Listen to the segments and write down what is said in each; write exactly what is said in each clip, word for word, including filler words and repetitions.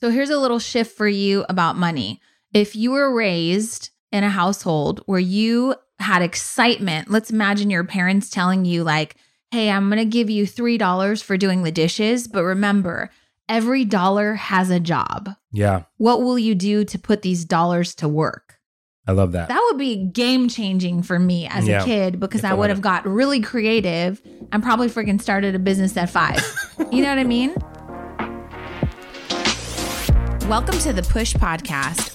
So here's a little shift for you about money. If you were raised in a household where you had excitement, let's imagine your parents telling you like, hey, I'm going to give you three dollars for doing the dishes, but remember, every dollar has a job. Yeah. What will you do to put these dollars to work? I love that. That would be game changing for me as yeah. a kid, because if I, I would have got really creative and probably freaking started a business at five. You know what I mean? Welcome to the Push Podcast.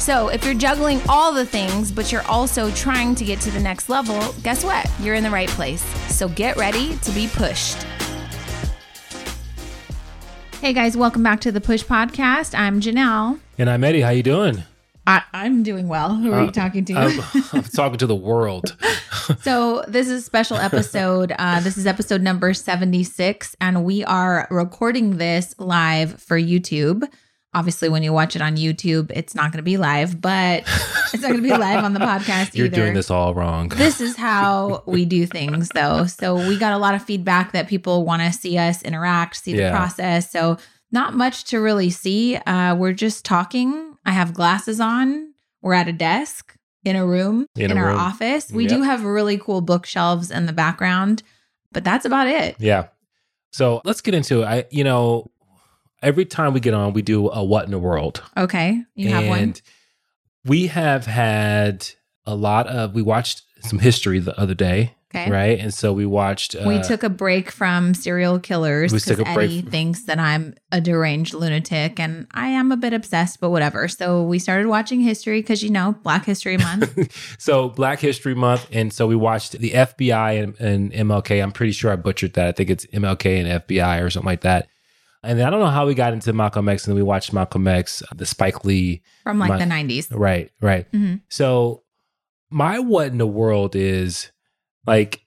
So if you're juggling all the things, but you're also trying to get to the next level, guess what? You're in the right place. So get ready to be pushed. Hey guys, welcome back to the Push Podcast. I'm Janelle. And I'm Eddie. How you doing? I, I'm doing well. Who are uh, you talking to? I'm, I'm talking to the world. So this is a special episode. Uh, this is episode number seventy-six, and we are recording this live for YouTube. Obviously, when you watch it on YouTube, it's not going to be live, but it's not going to be live on the podcast either. You're doing this all wrong. This is how we do things, though. So we got a lot of feedback that people want to see us interact, see yeah. the process. So not much to really see. Uh, we're just talking. I have glasses on. We're at a desk in a room in, in a our room. office. We yep. do have really cool bookshelves in the background, but that's about it. Yeah. So let's get into it. I, you know... Every time we get on, we do a what in the world. Okay. You have and one. And we have had a lot of, we watched some history the other day. Okay. Right. And so we watched. Uh, we took a break from serial killers. We took a break. Eddie thinks that I'm a deranged lunatic and I am a bit obsessed, but whatever. So we started watching history because, you know, Black History Month. So Black History Month. And so we watched the F B I and, and M L K. I'm pretty sure I butchered that. I think it's M L K and F B I or something like that. And I don't know how we got into Malcolm X, and then we watched Malcolm X, the Spike Lee. From like my, the nineties. Right, right. Mm-hmm. So my what in the world is like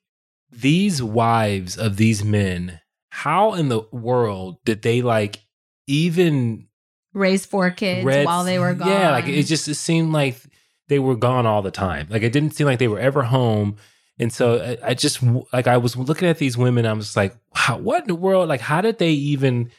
these wives of these men, how in the world did they like even raise four kids read, while they were gone? Yeah, like it just it seemed like they were gone all the time. Like it didn't seem like they were ever home. And so I, I just like I was looking at these women. I was like, wow, what in the world? Like, how did they even...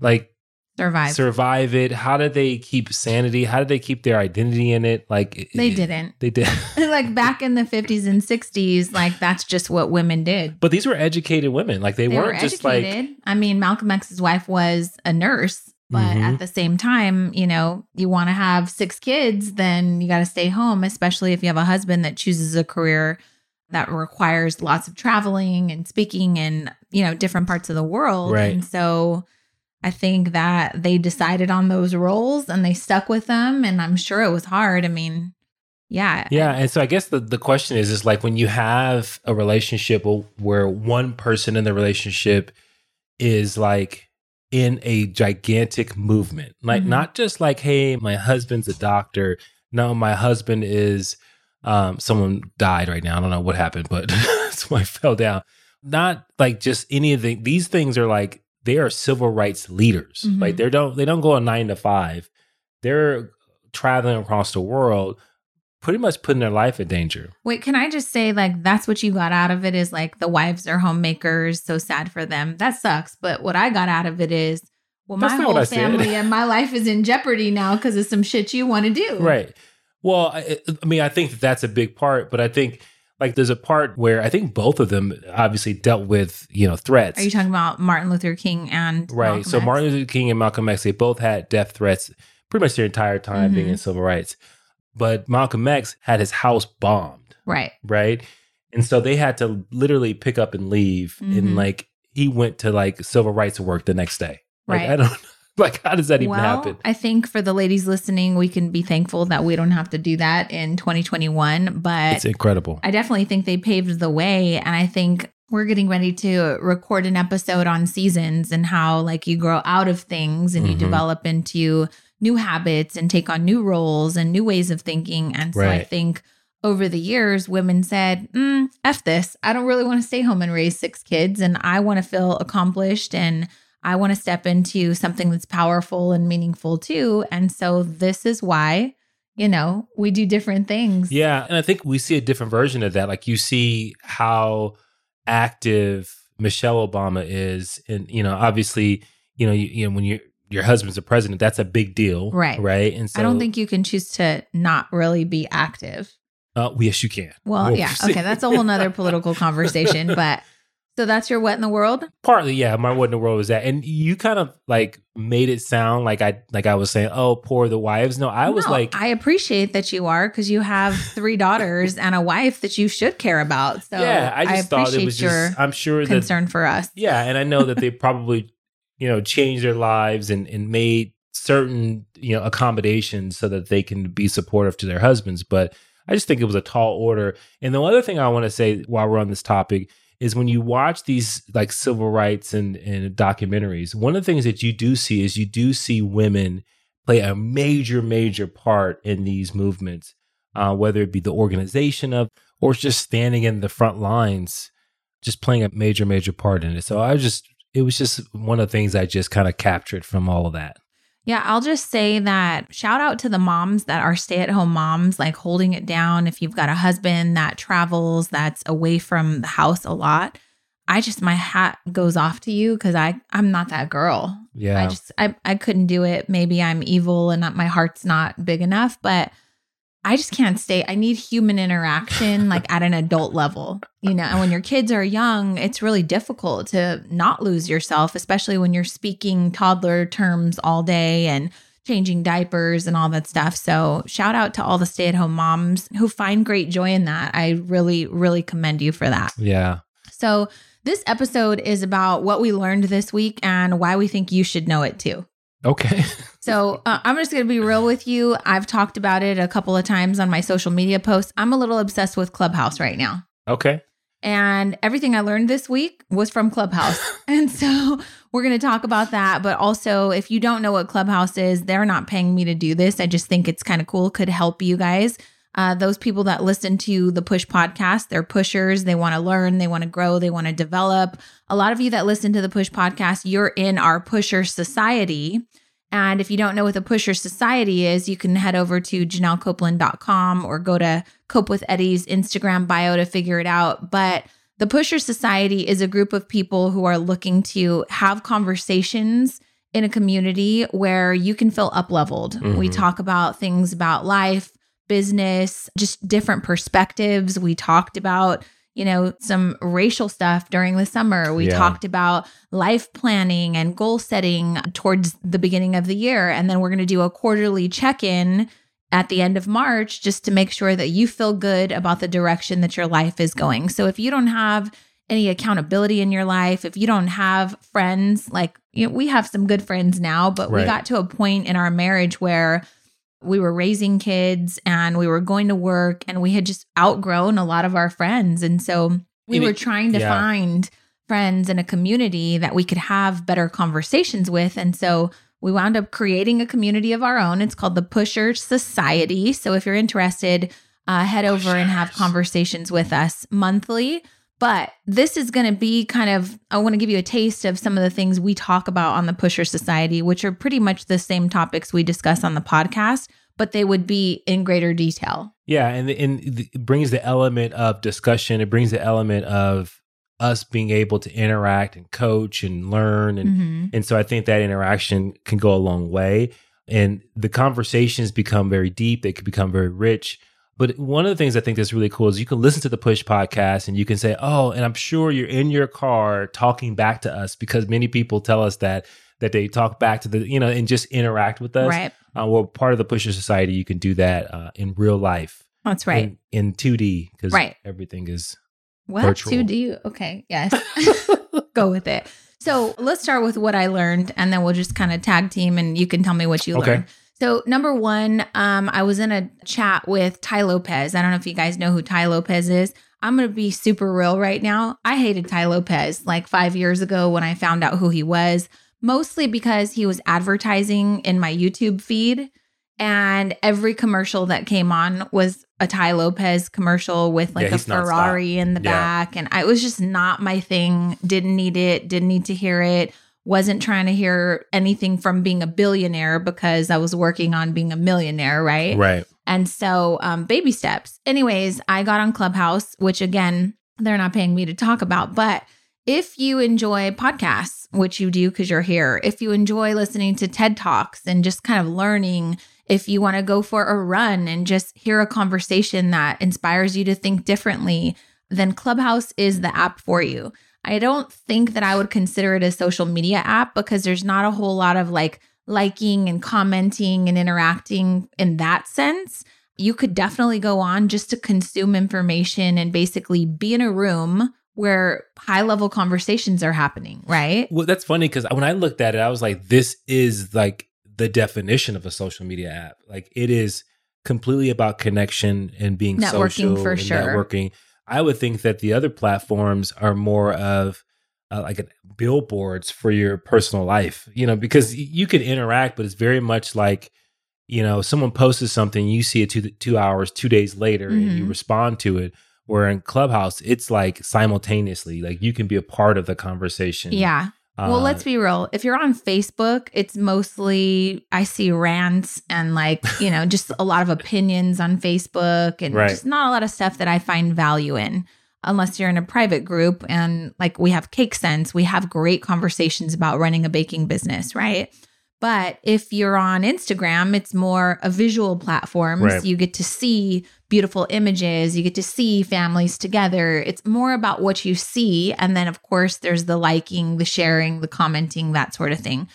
Like survive, survive it. How did they keep sanity? How did they keep their identity in it? Like they it, didn't. They did. Like back in the fifties and sixties, like that's just what women did. But these were educated women. Like they, they weren't were just like. I mean, Malcolm X's wife was a nurse, but mm-hmm. at the same time, you know, you want to have six kids, then you got to stay home, especially if you have a husband that chooses a career that requires lots of traveling and speaking and you know different parts of the world, right. And so. I think that they decided on those roles and they stuck with them. And I'm sure it was hard. I mean, yeah. Yeah. And so I guess the, the question is, is like when you have a relationship where one person in the relationship is like in a gigantic movement, like mm-hmm. not just like, hey, my husband's a doctor. No, my husband is, um, someone died right now. I don't know what happened, but someone fell down. Not like just any of the, these things are like, they are civil rights leaders. Mm-hmm. Like they don't they don't go on nine to five. They're traveling across the world, pretty much putting their life in danger. Wait, can I just say like that's what you got out of it is like the wives are homemakers, so sad for them. That sucks. But what I got out of it is, well, that's my whole family and my life is in jeopardy now because of some shit you want to do. Right. Well, I, I mean, I think that that's a big part, but I think. Like there's a part where I think both of them obviously dealt with, you know, threats. Are you talking about Martin Luther King and Malcolm Right. So X? Martin Luther King and Malcolm X, they both had death threats pretty much their entire time mm-hmm. being in civil rights. But Malcolm X had his house bombed. Right. Right. And so they had to literally pick up and leave. Mm-hmm. And like he went to like civil rights work the next day. Like, right. I don't know. Like, how does that even well, happen? I think for the ladies listening, we can be thankful that we don't have to do that in twenty twenty-one. But it's incredible. I definitely think they paved the way. And I think We're getting ready to record an episode on seasons and how like you grow out of things and mm-hmm. you develop into new habits and take on new roles and new ways of thinking. And so right. I think over the years, women said, mm, F this. I don't really want to stay home and raise six kids, and I want to feel accomplished, and I want to step into something that's powerful and meaningful too. And so this is why, you know, we do different things. Yeah. And I think we see a different version of that. Like you see how active Michelle Obama is. And, you know, obviously, you know, you, you know when you're, your husband's a president, that's a big deal. Right. Right. And so I don't think you can choose to not really be active. Uh, yes, you can. Well, Whoa. yeah. Okay. That's a whole nother political conversation, but so that's your what in the world? Partly, yeah. My what in the world was that. And you kind of like made it sound like I like I was saying, oh, poor the wives. No, I was no, like... I appreciate that you are, because you have three daughters and a wife that you should care about. So yeah, I, just I thought appreciate it was your just, I'm sure concern that, for us. Yeah, and I know that they probably, you know, changed their lives and, and made certain, you know, accommodations so that they can be supportive to their husbands. But I just think it was a tall order. And the other thing I want to say while we're on this topic is when you watch these like civil rights and, and documentaries, one of the things that you do see is you do see women play a major, major part in these movements, uh, whether it be the organization of, or just standing in the front lines, just playing a major, major part in it. So I just, it was just one of the things I just kind of captured from all of that. Yeah, I'll just say that shout out to the moms that are stay-at-home moms, like holding it down. If you've got a husband that travels, that's away from the house a lot, I just, my hat goes off to you, because I, I'm not that girl. Yeah. I just, I, I couldn't do it. Maybe I'm evil and not, my heart's not big enough, but I just can't stay. I need human interaction, like at an adult level, you know, and when your kids are young, it's really difficult to not lose yourself, especially when you're speaking toddler terms all day and changing diapers and all that stuff. So shout out to all the stay-at-home moms who find great joy in that. I really, really commend you for that. Yeah. So this episode is about what we learned this week and why we think you should know it too. Okay. So uh, I'm just going to be real with you. I've talked about it a couple of times on my social media posts. I'm a little obsessed with Clubhouse right now. Okay. And everything I learned this week was from Clubhouse. And so we're going to talk about that. But also, if you don't know what Clubhouse is, they're not paying me to do this. I just think it's kind of cool. Could help you guys. Uh, those people that listen to the Push Podcast, they're pushers. They want to learn. They want to grow. They want to develop. A lot of you that listen to the Push Podcast, you're in our Pusher Society. And if you don't know what the Pusher Society is, you can head over to Janelle Copeland dot com or go to Cope with Eddie's Instagram bio to figure it out. But the Pusher Society is a group of people who are looking to have conversations in a community where you can feel up-leveled. Mm-hmm. We talk about things about life, business, just different perspectives. We talked about, you know, some racial stuff during the summer. We yeah. talked about life planning and goal setting towards the beginning of the year. And then we're going to do a quarterly check-in at the end of March just to make sure that you feel good about the direction that your life is going. So if you don't have any accountability in your life, if you don't have friends, like, you know, we have some good friends now, but right. we got to a point in our marriage where we were raising kids and we were going to work and we had just outgrown a lot of our friends. And so we were trying to yeah. find friends in a community that we could have better conversations with. And so we wound up creating a community of our own. It's called the Pusher Society. So if you're interested, uh, head over Pushers. and have conversations with us monthly. But this is going to be kind of, I want to give you a taste of some of the things we talk about on the Pusher Society, which are pretty much the same topics we discuss on the podcast, but they would be in greater detail. Yeah. And, and it brings the element of discussion. It brings the element of us being able to interact and coach and learn. And, mm-hmm. and so I think that interaction can go a long way. And the conversations become very deep. They can become very rich. But one of the things I think that's really cool is you can listen to the Push Podcast and you can say, oh, and I'm sure you're in your car talking back to us, because many people tell us that that they talk back to the, you know, and just interact with us. Right. Uh, well, part of the Pusher Society, you can do that uh, in real life. That's right. In, in two D, because right. everything is what? Virtual. two D? Okay. Yes. Go with it. So let's start with what I learned, and then we'll just kind of tag team and you can tell me what you okay. learned. So number one, um, I was in a chat with Ty Lopez. I don't know if you guys know who Ty Lopez is. I'm going to be super real right now. I hated Ty Lopez like five years ago when I found out who he was, mostly because he was advertising in my YouTube feed. And every commercial that came on was a Ty Lopez commercial with like yeah, a Ferrari in the yeah. back. And I, it was just not my thing. Didn't need it. Didn't need to hear it. Wasn't trying to hear anything from being a billionaire because I was working on being a millionaire. Right. Right. And so um, baby steps. Anyways, I got on Clubhouse, which again, they're not paying me to talk about. But if you enjoy podcasts, which you do because you're here, if you enjoy listening to TED Talks and just kind of learning, if you want to go for a run and just hear a conversation that inspires you to think differently, then Clubhouse is the app for you. I don't think that I would consider it a social media app because there's not a whole lot of like liking and commenting and interacting in that sense. You could definitely go on just to consume information and basically be in a room where high-level conversations are happening, right? Well, that's funny because when I looked at it, I was like, this is like the definition of a social media app. Like it is completely about connection and being networking, social for and sure. networking. I would think that the other platforms are more of uh, like a, billboards for your personal life, you know, because you can interact, but it's very much like, you know, someone posts something, you see it two, two hours, two days later, mm-hmm. and you respond to it. Where in Clubhouse, it's like simultaneously, like you can be a part of the conversation. Yeah. Well, uh, let's be real. If you're on Facebook, it's mostly I see rants and like, you know, just a lot of opinions on Facebook and right. just not a lot of stuff that I find value in unless you're in a private group. And like we have Cake Sense, we have great conversations about running a baking business, right? But if you're on Instagram, it's more a visual platform. Right. So you get to see beautiful images. You get to see families together. It's more about what you see. And then, of course, there's the liking, the sharing, the commenting, that sort of thing.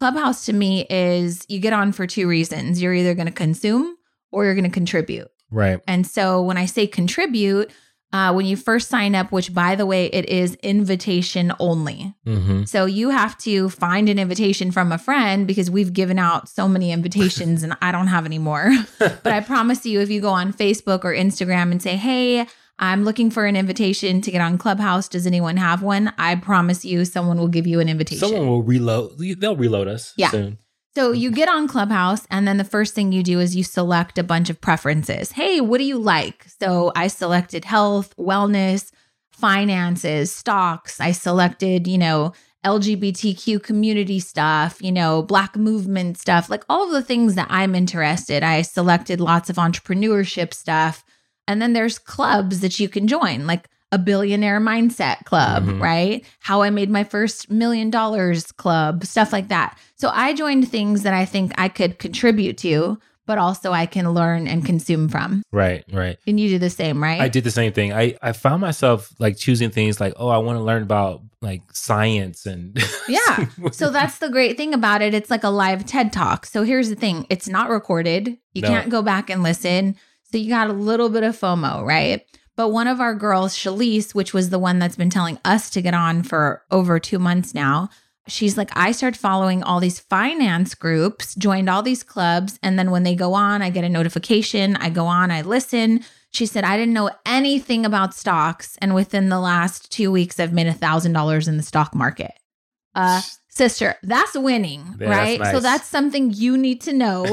Clubhouse to me is you get on for two reasons. You're either going to consume or you're going to contribute. Right. And so when I say contribute, Uh, when you first sign up, which by the way, it is invitation only. Mm-hmm. So you have to find an invitation from a friend because we've given out so many invitations and I don't have any more. But I promise you, if you go on Facebook or Instagram and say, hey, I'm looking for an invitation to get on Clubhouse. Does anyone have one? I promise you someone will give you an invitation. Someone will reload. They'll reload us yeah. soon. So you get on Clubhouse and then the first thing you do is you select a bunch of preferences. Hey, what do you like? So I selected health, wellness, finances, stocks. I selected, you know, L G B T Q community stuff, you know, Black movement stuff, like all of the things that I'm interested. I selected lots of entrepreneurship stuff. And then there's clubs that you can join, like a billionaire mindset club, mm-hmm. right? How I made my first million dollars club, stuff like that. So I joined things that I think I could contribute to, but also I can learn and consume from. Right, right. And you do the same, right? I did the same thing. I, I found myself like choosing things like, oh, I want to learn about like science and... Yeah. So that's the great thing about it. It's like a live TED Talk. So here's the thing. It's not recorded. You no. can't go back and listen. So you got a little bit of FOMO, right? But one of our girls, Shalise, which was the one that's been telling us to get on for over two months now, she's like, I started following all these finance groups, joined all these clubs, and then when they go on, I get a notification. I go on, I listen. She said, I didn't know anything about stocks, and within the last two weeks, I've made one thousand dollars in the stock market. Uh, sister, that's winning, yeah, right? That's nice. So that's something you need to know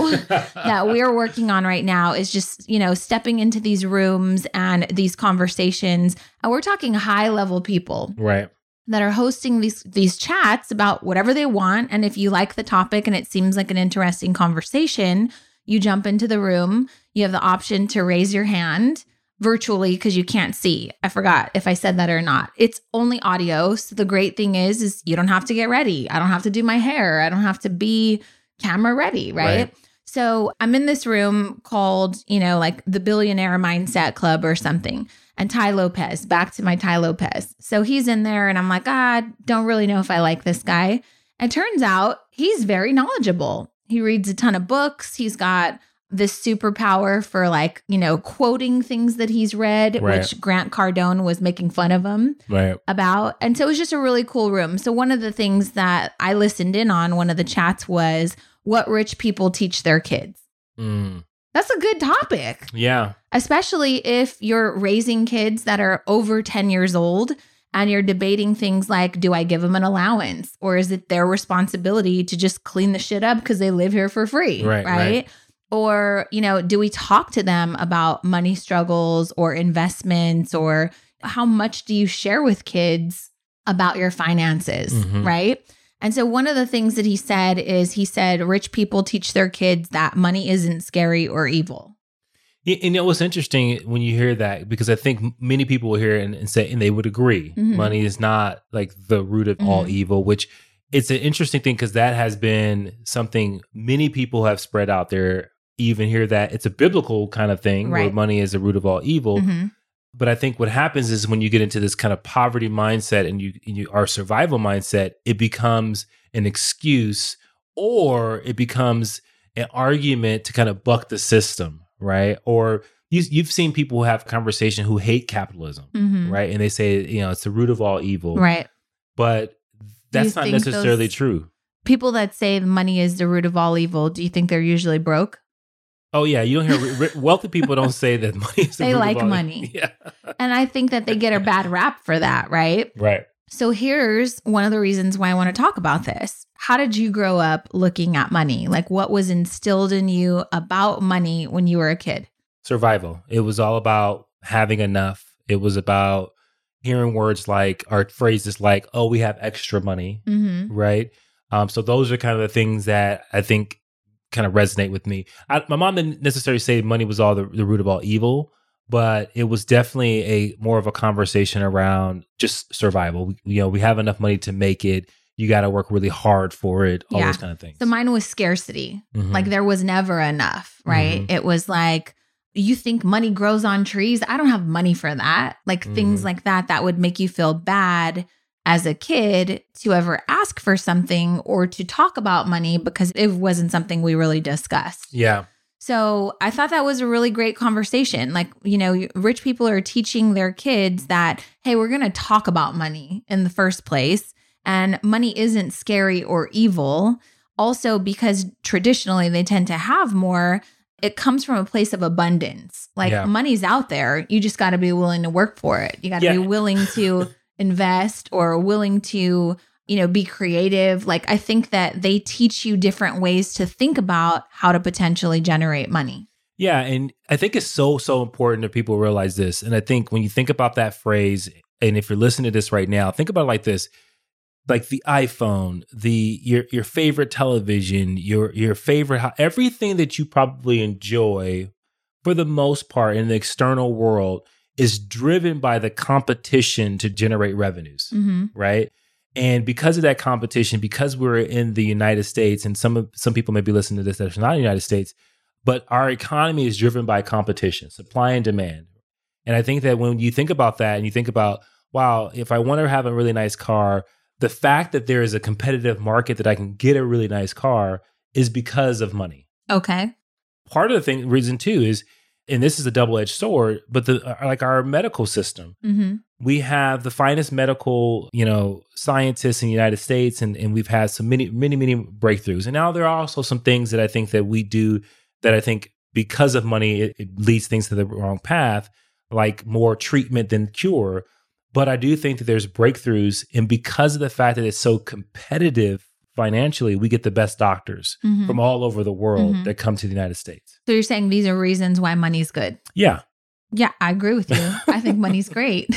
that we're working on right now is just, you know, stepping into these rooms and these conversations. And we're talking high level people, right, that are hosting these, these chats about whatever they want. And if you like the topic and it seems like an interesting conversation, you jump into the room, you have the option to raise your hand. Virtually, because you can't see. I forgot if I said that or not. It's only audio. So the great thing is, is you don't have to get ready. I don't have to do my hair. I don't have to be camera ready, right? right? So I'm in this room called, you know, like the Billionaire Mindset Club or something. And Ty Lopez, back to my Ty Lopez. So he's in there and I'm like, ah, don't really know if I like this guy. And turns out he's very knowledgeable. He reads a ton of books. He's got this superpower for like, you know, quoting things that he's read, right. which Grant Cardone was making fun of him right. about. And so it was just a really cool room. So one of the things that I listened in on, one of the chats was what rich people teach their kids. Mm. That's a good topic. Yeah. Especially if you're raising kids that are over ten years old and you're debating things like, do I give them an allowance or is it their responsibility to just clean the shit up because they live here for free? Right, right. Right. Or, you know, do we talk to them about money struggles or investments or how much do you share with kids about your finances? Mm-hmm. Right. And so one of the things that he said is he said, rich people teach their kids that money isn't scary or evil. And it was interesting when you hear that, because I think many people will hear it and, and say, and they would agree, mm-hmm. money is not like the root of mm-hmm. all evil, which it's an interesting thing because that has been something many people have spread out there. Even hear that it's a biblical kind of thing right. where money is the root of all evil. Mm-hmm. But I think what happens is when you get into this kind of poverty mindset and you, and you our survival mindset, it becomes an excuse or it becomes an argument to kind of buck the system, right? Or you, you've seen people have conversation who hate capitalism, mm-hmm. right? And they say, you know, it's the root of all evil. Right. But that's not necessarily true. People that say money is the root of all evil, do you think they're usually broke? Oh, yeah. You don't hear r- wealthy people don't say that money is the root of all evil. They like money. Yeah. And I think that they get a bad rap for that, right? Right. So here's one of the reasons why I want to talk about this. How did you grow up looking at money? Like what was instilled in you about money when you were a kid? Survival. It was all about having enough. It was about hearing words like, or phrases like, oh, we have extra money, mm-hmm. right? Um, so those are kind of the things that I think kind of resonate with me. I, my mom didn't necessarily say money was all the, the root of all evil, but it was definitely a more of a conversation around just survival. We, you know, we have enough money to make it. You got to work really hard for it, all yeah. those kind of things. So mine was scarcity. Mm-hmm. Like there was never enough, right? Mm-hmm. It was like, you think money grows on trees? I don't have money for that. Like mm-hmm. things like that, that would make you feel bad as a kid to ever ask for something or to talk about money because it wasn't something we really discussed. Yeah. So I thought that was a really great conversation. Like, you know, rich people are teaching their kids that, hey, we're going to talk about money in the first place. And money isn't scary or evil. Also, because traditionally they tend to have more, it comes from a place of abundance. Like yeah. money's out there. You just got to be willing to work for it. You got to yeah. be willing to invest or willing to, you know, be creative. Like I think that they teach you different ways to think about how to potentially generate money. Yeah. And I think it's so, so important that people realize this. And I think when you think about that phrase, and if you're listening to this right now, think about it like this, like the iPhone, the, your, your favorite television, your, your favorite, everything that you probably enjoy for the most part in the external world is driven by the competition to generate revenues, mm-hmm. right? And because of that competition, because we're in the United States, and some of, some people may be listening to this that's not in the United States, but our economy is driven by competition, supply and demand. And I think that when you think about that and you think about, wow, if I want to have a really nice car, the fact that there is a competitive market that I can get a really nice car is because of money. Okay. Part of the thing, reason too is, and this is a double-edged sword, but the like our medical system, mm-hmm. we have the finest medical, you know, scientists in the United States, and, and we've had some many, many, many breakthroughs. And now there are also some things that I think that we do that I think because of money, it, it leads things to the wrong path, like more treatment than cure. But I do think that there's breakthroughs, and because of the fact that it's so competitive financially, we get the best doctors mm-hmm. from all over the world mm-hmm. that come to the United States. So you're saying these are reasons why money's good? Yeah. Yeah, I agree with you. I think money's great.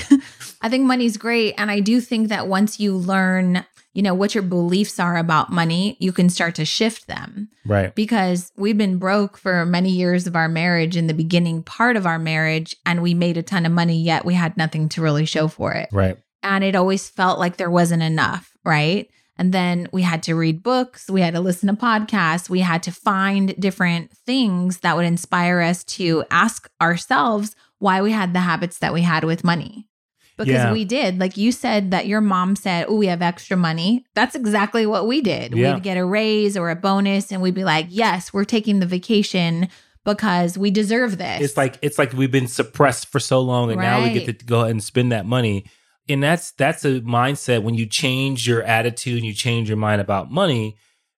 I think money's great. And I do think that once you learn, you know, what your beliefs are about money, you can start to shift them. Right. Because we've been broke for many years of our marriage in the beginning part of our marriage, and we made a ton of money, yet we had nothing to really show for it. Right. And it always felt like there wasn't enough, right? And then we had to read books, we had to listen to podcasts, we had to find different things that would inspire us to ask ourselves why we had the habits that we had with money. Because yeah. we did, like you said that your mom said, oh, we have extra money. That's exactly what we did. Yeah. We'd get a raise or a bonus and we'd be like, yes, we're taking the vacation because we deserve this. It's like it's like we've been suppressed for so long and right. now we get to go ahead and spend that money. And that's that's a mindset. When you change your attitude and you change your mind about money,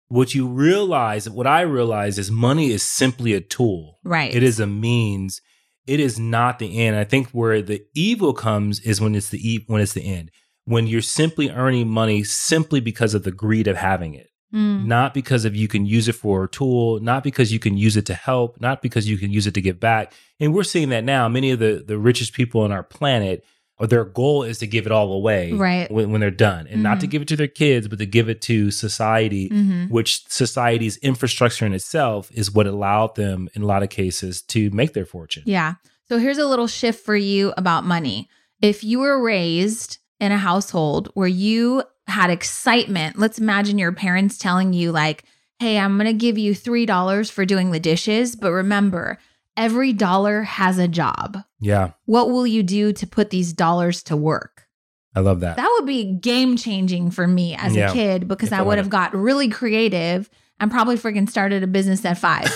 what you realize, what I realize is money is simply a tool. Right. It is a means. It is not the end. I think where the evil comes is when it's the e- when it's the end. When you're simply earning money simply because of the greed of having it. Mm. Not because of you can use it for a tool, not because you can use it to help, not because you can use it to give back. And we're seeing that now. Many of the, the richest people on our planet, or their goal is to give it all away right. when, when they're done. And mm-hmm. not to give it to their kids, but to give it to society, mm-hmm. which society's infrastructure in itself is what allowed them, in a lot of cases, to make their fortune. Yeah. So here's a little shift for you about money. If you were raised in a household where you had excitement, let's imagine your parents telling you like, hey, I'm going to give you three dollars for doing the dishes, but remember, every dollar has a job. Yeah. What will you do to put these dollars to work? I love that. That would be game changing for me as yeah. a kid, because if I, I would have got really creative and probably freaking started a business at five.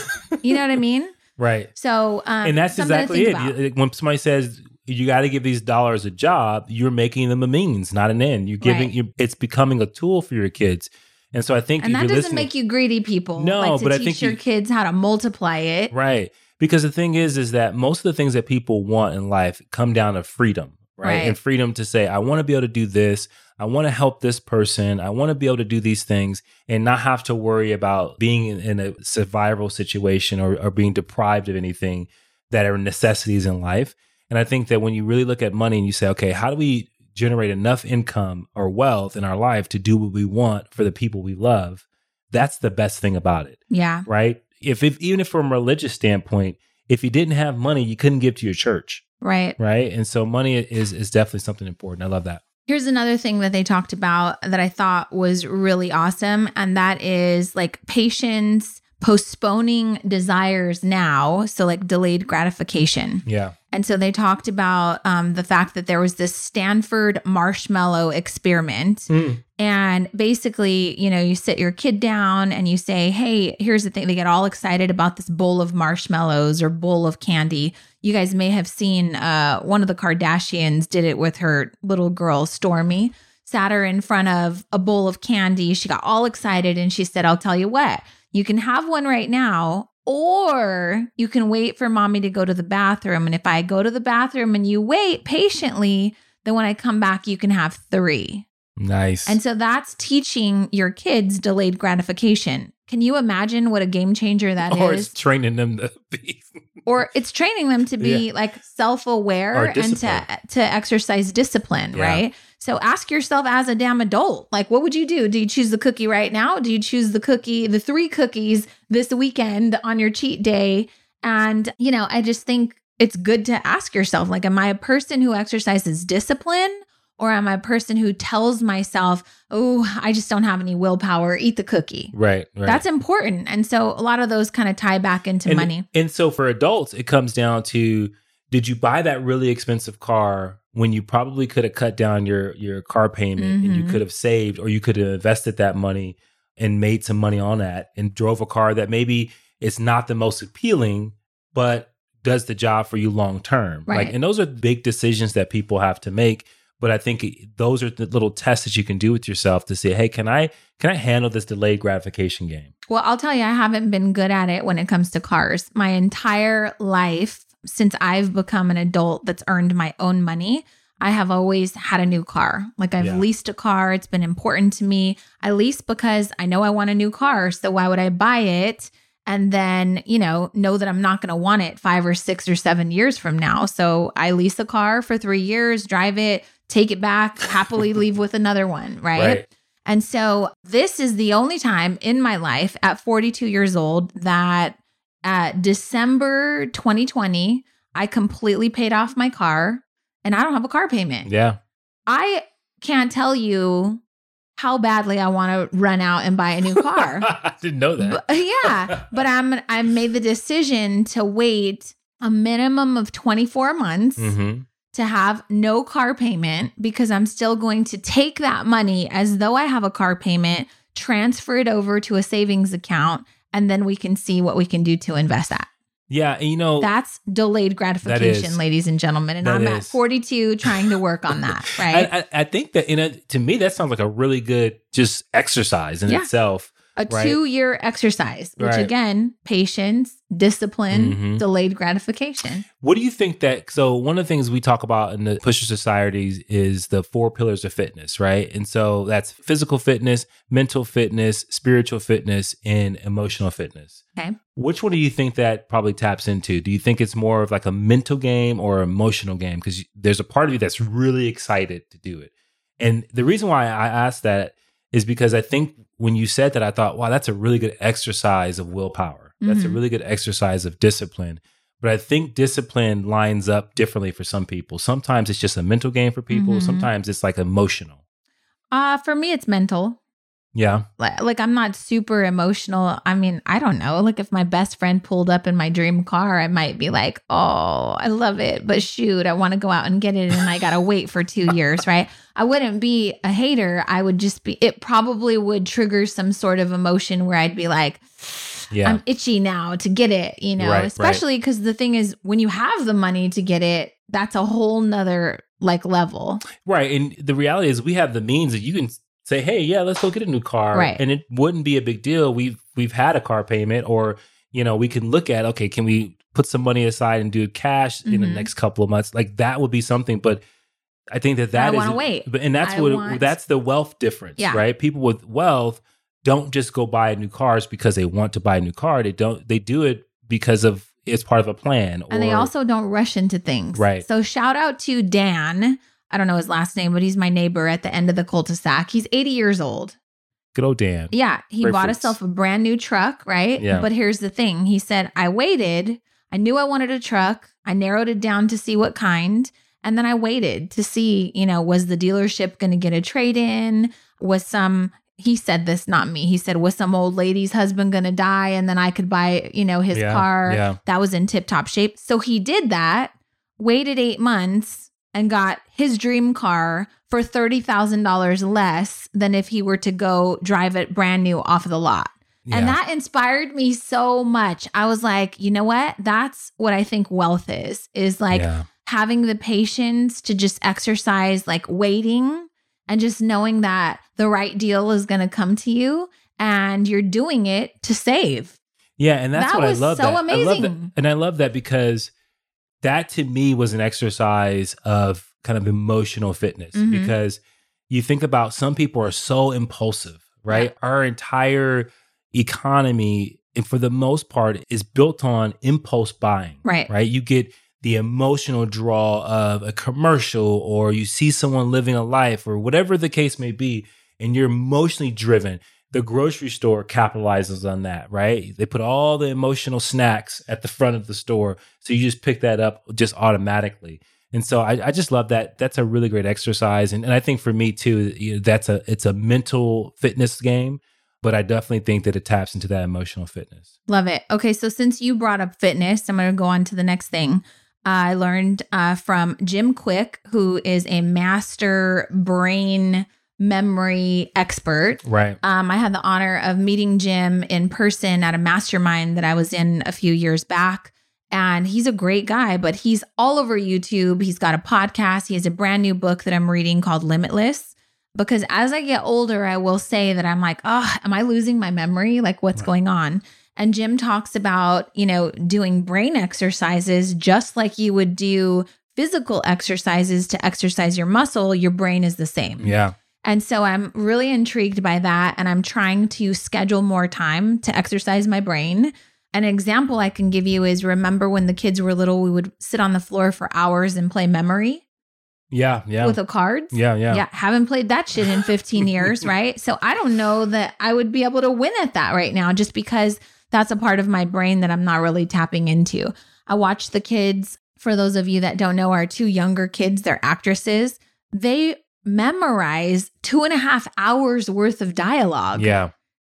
You know what I mean? Right. So, um, and that's exactly it. About. When somebody says, you got to give these dollars a job, you're making them a means, not an end. You're giving, right. you're, it's becoming a tool for your kids. And so I think, and that doesn't listening, make you greedy people. No, like to but teach I think your you, kids how to multiply it. Right. Because the thing is, is that most of the things that people want in life come down to freedom, right? right. And freedom to say, I want to be able to do this. I want to help this person. I want to be able to do these things and not have to worry about being in, in a survival situation or, or being deprived of anything that are necessities in life. And I think that when you really look at money and you say, okay, how do we generate enough income or wealth in our life to do what we want for the people we love? That's the best thing about it. Yeah. Right? If, if even if from a religious standpoint, if you didn't have money, you couldn't give to your church. Right. Right? And so money is is definitely something important. I love that. Here's another thing that they talked about that I thought was really awesome. And that is like patience, postponing desires now. So like delayed gratification. Yeah. And so they talked about um, the fact that there was this Stanford marshmallow experiment. Mm. And basically, you know, you sit your kid down and you say, hey, here's the thing. They get all excited about this bowl of marshmallows or bowl of candy. You guys may have seen uh, one of the Kardashians did it with her little girl, Stormy, sat her in front of a bowl of candy. She got all excited and she said, I'll tell you what, you can have one right now. Or you can wait for mommy to go to the bathroom. And if I go to the bathroom and you wait patiently, then when I come back, you can have three. Nice. And so that's teaching your kids delayed gratification. Can you imagine what a game changer that or is? Or it's training them to be. Or it's training them to be yeah. like self-aware and to, to exercise discipline, yeah. right? So ask yourself as a damn adult, like, what would you do? Do you choose the cookie right now? Do you choose the cookie, the three cookies this weekend on your cheat day? And, you know, I just think it's good to ask yourself, like, am I a person who exercises discipline? Or am I a person who tells myself, oh, I just don't have any willpower, eat the cookie? Right, right. That's important. And so a lot of those kind of tie back into and, money. And so for adults, it comes down to, did you buy that really expensive car when you probably could have cut down your, your car payment mm-hmm. and you could have saved, or you could have invested that money and made some money on that and drove a car that maybe it's not the most appealing, but does the job for you long term? Right. Like, and those are big decisions that people have to make. But I think those are the little tests that you can do with yourself to say, hey, can I can I handle this delayed gratification game? Well, I'll tell you, I haven't been good at it when it comes to cars. My entire life, since I've become an adult that's earned my own money, I have always had a new car. Like I've yeah. leased a car. It's been important to me. I lease because I know I want a new car. So why would I buy it? And then, you know, know that I'm not going to want it five or six or seven years from now. So I lease a car for three years, drive it, take it back, happily leave with another one, right? right? And so this is the only time in my life at forty-two years old that uh, December twenty twenty, I completely paid off my car and I don't have a car payment. Yeah. I can't tell you how badly I want to run out and buy a new car. I didn't know that. But, yeah. But I'm, I made the decision to wait a minimum of twenty-four months. Mm-hmm. to have no car payment, because I'm still going to take that money as though I have a car payment, transfer it over to a savings account, and then we can see what we can do to invest that. Yeah, you know. That's delayed gratification, that is, ladies and gentlemen. And I'm is. at forty-two trying to work on that, right? I, I, I think that, in a, to me, that sounds like a really good just exercise in yeah. itself A right? two-year exercise, which right. again, patience, discipline, mm-hmm. delayed gratification. What do you think that, so one of the things we talk about in the Pusher Society is the four pillars of fitness, right? And so that's physical fitness, mental fitness, spiritual fitness, and emotional fitness. Okay. Which one do you think that probably taps into? Do you think it's more of like a mental game or emotional game? Because there's a part of you that's really excited to do it. And the reason why I asked that is because I think when you said that, I thought, wow, that's a really good exercise of willpower. That's mm-hmm. a really good exercise of discipline. But I think discipline lines up differently for some people. Sometimes it's just a mental game for people. Mm-hmm. Sometimes it's like emotional. Uh, for me, it's mental. Yeah. Like, like I'm not super emotional. I mean, I don't know. Like if my best friend pulled up in my dream car, I might be like, oh, I love it. But shoot, I want to go out and get it. And I got to wait for two years. Right. I wouldn't be a hater. I would just be, it probably would trigger some sort of emotion where I'd be like, yeah. I'm itchy now to get it, you know, right, especially because right. the thing is when you have the money to get it, that's a whole nother like level. Right. And the reality is we have the means that you can say, hey, yeah, let's go get a new car. Right. And it wouldn't be a big deal. We've we've had a car payment, or, you know, we can look at, okay, can we put some money aside and do cash mm-hmm. in the next couple of months? Like that would be something. But I think that that I is. I want to wait. But, and that's I what want... that's the wealth difference, yeah. right? People with wealth don't just go buy new cars because they want to buy a new car. They don't. They do it because of it's part of a plan. Or, and they also don't rush into things. Right. So shout out to Dan. I don't know his last name, but he's my neighbor at the end of the cul-de-sac. He's eighty years old. Good old Dan. Yeah. He Perfect. bought himself a brand new truck, right? Yeah. But here's the thing. He said, I waited. I knew I wanted a truck. I narrowed it down to see what kind. And then I waited to see, you know, was the dealership going to get a trade-in? Was some... He said this, not me. He said, was some old lady's husband going to die? And then I could buy, you know, his yeah, car yeah. that was in tip-top shape. So he did that, waited eight months, and got his dream car for thirty thousand dollars less than if he were to go drive it brand new off of the lot. Yeah. And that inspired me so much. I was like, you know what? That's what I think wealth is, is like yeah. having the patience to just exercise, like waiting and just knowing that the right deal is going to come to you and you're doing it to save. Yeah. And that's that what I love. That was so amazing. I love that. And I love that because that to me was an exercise of kind of emotional fitness mm-hmm. because you think about some people are so impulsive, right? Yeah. Our entire economy, and for the most part, is built on impulse buying, right? Right? You get the emotional draw of a commercial or you see someone living a life or whatever the case may be, and you're emotionally driven. The grocery store capitalizes on that, right? They put all the emotional snacks at the front of the store. So you just pick that up just automatically. And so I, I just love that. That's a really great exercise. And, and I think for me too, you know, that's a, it's a mental fitness game, but I definitely think that it taps into that emotional fitness. Love it. Okay. So since you brought up fitness, I'm going to go on to the next thing. Uh, I learned uh, from Jim Kwik, who is a master brain memory expert. Right. Um, I had the honor of meeting Jim in person at a mastermind that I was in a few years back. And he's a great guy, but he's all over YouTube. He's got a podcast. He has a brand new book that I'm reading called Limitless. Because as I get older, I will say that I'm like, oh, am I losing my memory? Like what's right. going on? And Jim talks about, you know, doing brain exercises just like you would do physical exercises to exercise your muscle. Your brain is the same. Yeah. And so I'm really intrigued by that. And I'm trying to schedule more time to exercise my brain. An example I can give you is remember when the kids were little, we would sit on the floor for hours and play memory. Yeah. Yeah. With the cards. Yeah. Yeah. Yeah. Haven't played that shit in fifteen years. Right. So I don't know that I would be able to win at that right now, just because that's a part of my brain that I'm not really tapping into. I watch the kids, for those of you that don't know, our two younger kids, they're actresses. They memorize two and a half hours worth of dialogue. Yeah.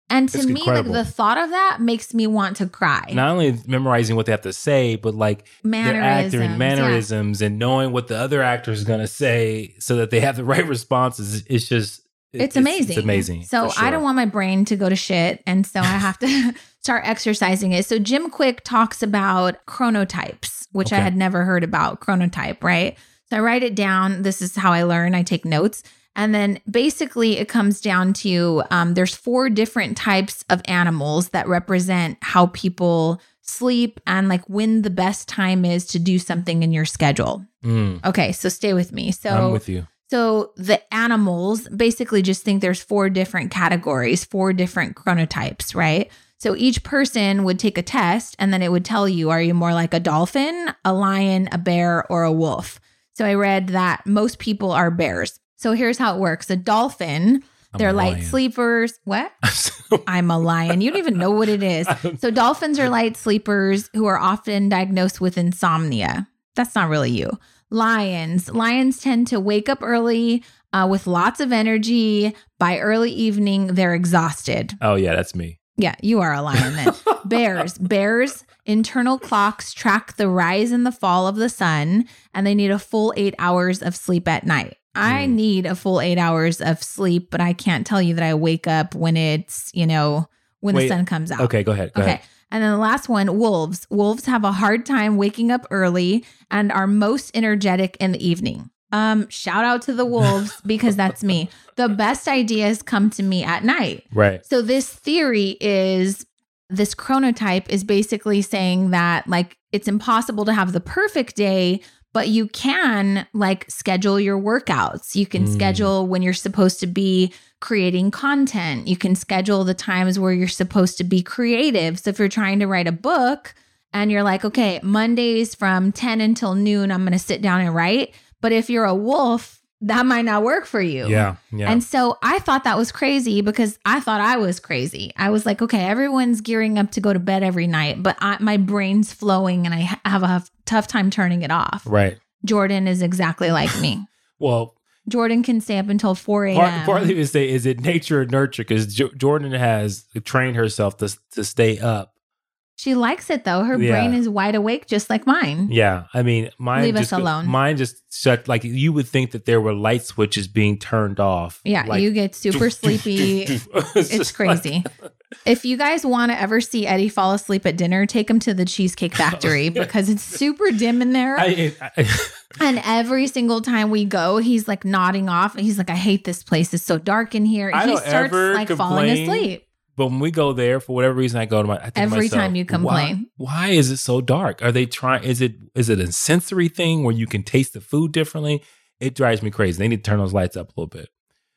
And to it's me, incredible. Like the thought of that makes me want to cry. Not only memorizing what they have to say, but like mannerisms, their actor and mannerisms yeah. and knowing what the other actor is going to say so that they have the right responses. It's just, it, it's amazing. It's, it's amazing. So sure. I don't want my brain to go to shit. And so I have to start exercising it. So Jim Kwik talks about chronotypes, which okay. I had never heard about. Chronotype, right? So I write it down. This is how I learn. I take notes. And then basically it comes down to um, there's four different types of animals that represent how people sleep and like when the best time is to do something in your schedule. Mm. Okay, so stay with me. So I'm with you. So the animals, basically just think there's four different categories, four different chronotypes, right? So each person would take a test and then it would tell you, are you more like a dolphin, a lion, a bear, or a wolf? So I read that most people are bears. So here's how it works. A dolphin, I'm they're a light lion. sleepers. What? I'm a lion. You don't even know what it is. So dolphins are light sleepers who are often diagnosed with insomnia. That's not really you. Lions. Lions tend to wake up early uh, with lots of energy. By early evening, they're exhausted. Oh, yeah, that's me. Yeah, you are a lion then. Bears. Bears' internal clocks track the rise and the fall of the sun, and they need a full eight hours of sleep at night. I need a full eight hours of sleep, but I can't tell you that I wake up when it's, you know, when Wait, the sun comes out. Okay, go ahead. Go okay. Ahead. And then the last one, wolves. Wolves have a hard time waking up early and are most energetic in the evening. Um, shout out to the wolves because that's me. The best ideas come to me at night. Right. So this theory is this chronotype is basically saying that like it's impossible to have the perfect day, but you can like schedule your workouts. You can mm. schedule when you're supposed to be creating content. You can schedule the times where you're supposed to be creative. So if you're trying to write a book and you're like, okay, Mondays from ten until noon, I'm going to sit down and write. But if you're a wolf, that might not work for you. Yeah, yeah. And so I thought that was crazy because I thought I was crazy. I was like, okay, everyone's gearing up to go to bed every night, but I, my brain's flowing and I have a tough time turning it off. Right. Jordan is exactly like me. Well, Jordan can stay up until four a.m. Part, partly to say, is it nature or nurture? Because jo- Jordan has trained herself to to stay up. She likes it though. Her yeah. brain is wide awake, just like mine. Yeah, I mean, mine. Leave just, us alone. Mine just shut. Like you would think that there were light switches being turned off. Yeah, like, you get super sleepy. it's it's crazy. Like, if you guys want to ever see Eddie fall asleep at dinner, take him to the Cheesecake Factory because it's super dim in there. I, I, I, and every single time we go, he's like nodding off. He's like, "I hate this place. It's so dark in here." I he starts like complain. falling asleep. But when we go there, for whatever reason, I go to my. I think Every to myself, time you complain, why, why is it so dark? Are they trying? Is it is it a sensory thing where you can taste the food differently? It drives me crazy. They need to turn those lights up a little bit.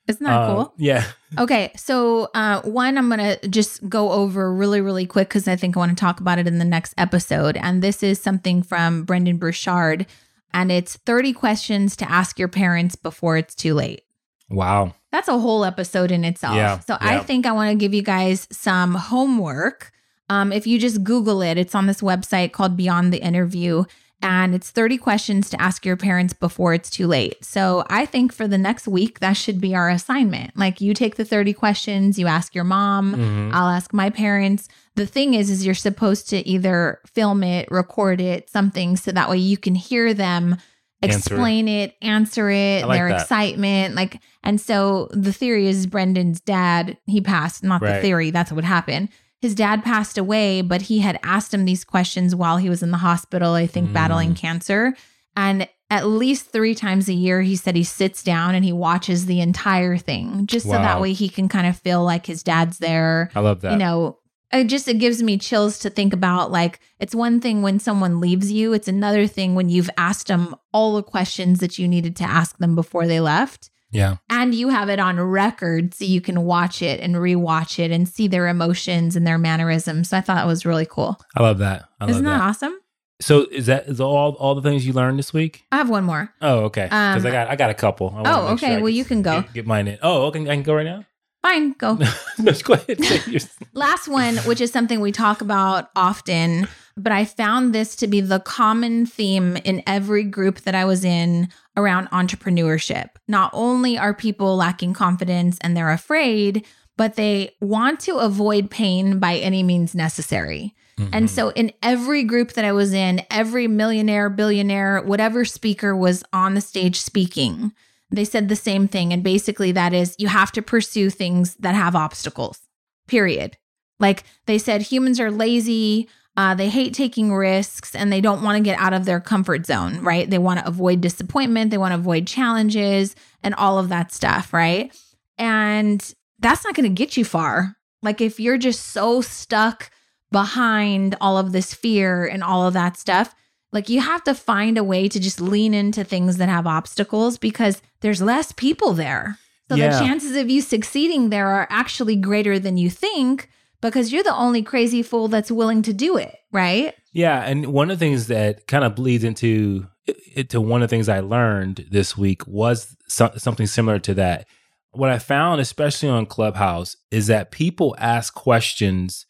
Isn't that uh, cool? Yeah. Okay, so uh, one I'm gonna just go over really, really quick because I think I want to talk about it in the next episode. And this is something from Brendan Burchard, and it's thirty questions to ask your parents before it's too late. Wow. That's a whole episode in itself. Yeah, so yeah. I think I want to give you guys some homework. Um, if you just Google it, it's on this website called Beyond the Interview, and it's thirty questions to ask your parents before it's too late. So I think for the next week, that should be our assignment. Like you take the thirty questions, you ask your mom, mm-hmm. I'll ask my parents. The thing is, is you're supposed to either film it, record it, something, so that way you can hear them explain it. it, answer it, like their that. excitement. Like, and so the theory is Brendan's dad, he passed, not right. the theory, that's what would happen. His dad passed away, but he had asked him these questions while he was in the hospital, I think mm. battling cancer. And at least three times a year, he said he sits down and he watches the entire thing just wow. so that way he can kind of feel like his dad's there. I love that. You know, It just, it gives me chills to think about, like, it's one thing when someone leaves you. It's another thing when you've asked them all the questions that you needed to ask them before they left. Yeah. And you have it on record so you can watch it and rewatch it and see their emotions and their mannerisms. So I thought it was really cool. I love that. I love Isn't that, that awesome? So is that is all all the things you learned this week? I have one more. Oh, okay. Because um, I got I got a couple. I oh, okay. Sure well, can, you can go. Get, get mine in. Oh, okay. I can go right now? Fine, go. No, go ahead. Last one, which is something we talk about often, but I found this to be the common theme in every group that I was in around entrepreneurship. Not only are people lacking confidence and they're afraid, but they want to avoid pain by any means necessary. Mm-hmm. And so in every group that I was in, every millionaire, billionaire, whatever speaker was on the stage speaking, they said the same thing. And basically that is you have to pursue things that have obstacles, period. Like they said, humans are lazy. Uh, they hate taking risks and they don't want to get out of their comfort zone, right? They want to avoid disappointment. They want to avoid challenges and all of that stuff, right? And that's not going to get you far. Like if you're just so stuck behind all of this fear and all of that stuff, like you have to find a way to just lean into things that have obstacles because there's less people there. So yeah. The chances of you succeeding there are actually greater than you think because you're the only crazy fool that's willing to do it, right? Yeah, and one of the things that kind of bleeds into it, to one of the things I learned this week was so, something similar to that. What I found, especially on Clubhouse, is that people ask questions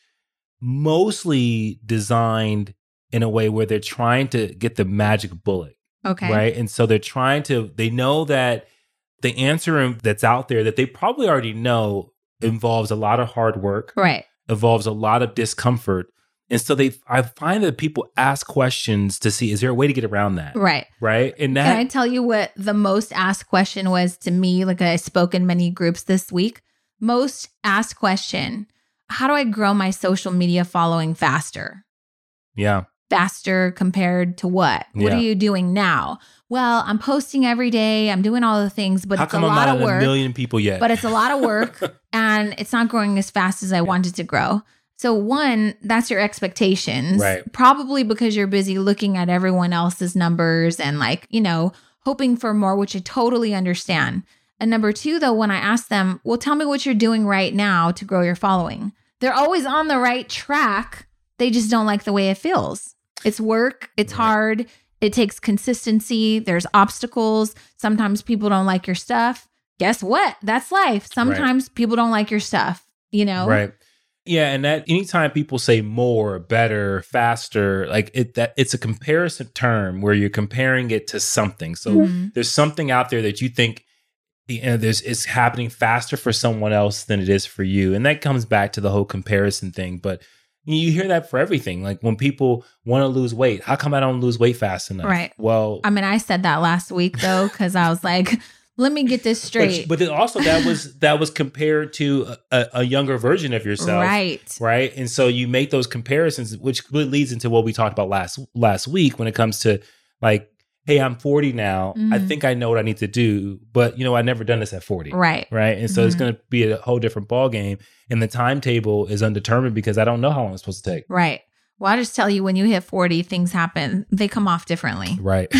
mostly designed in a way where they're trying to get the magic bullet. Okay. Right? And so they're trying to, they know that the answer that's out there that they probably already know involves a lot of hard work. Right. Involves a lot of discomfort. And so they, I find that people ask questions to see, is there a way to get around that? Right. Right. And that, can I tell you what the most asked question was to me? Like I spoke in many groups this week. Most asked question, how do I grow my social media following faster? Yeah. Faster compared to what? Yeah. What are you doing now? Well, I'm posting every day. I'm doing all the things, but How it's come a I'm lot not of work. A million people yet. But it's a lot of work and it's not growing as fast as I yeah. want it to grow. So one, that's your expectations. Right. Probably because you're busy looking at everyone else's numbers and like, you know, hoping for more, which I totally understand. And number two, though, when I ask them, well, tell me what you're doing right now to grow your following. They're always on the right track. They just don't like the way it feels. It's work. It's right. hard. It takes consistency. There's obstacles. Sometimes people don't like your stuff. Guess what? That's life. Sometimes right. people don't like your stuff, you know? Right. Yeah. And that anytime people say more, better, faster, like it, that it's a comparison term where you're comparing it to something. So mm-hmm. there's something out there that you think, you know, there's, it's happening faster for someone else than it is for you. And that comes back to the whole comparison thing. But you hear that for everything. Like when people want to lose weight, how come I don't lose weight fast enough? Right. Well, I mean, I said that last week though, because I was like, let me get this straight. But, but also that was, that was compared to a, a younger version of yourself. Right. Right. And so you make those comparisons, which really leads into what we talked about last, last week when it comes to like, hey, I'm forty now. Mm-hmm. I think I know what I need to do, but you know, I've never done this at forty. Right. Right. And so mm-hmm. it's going to be a whole different ballgame. And the timetable is undetermined because I don't know how long it's supposed to take. Right. Well, I just tell you, when you hit forty, things happen. They come off differently. Right.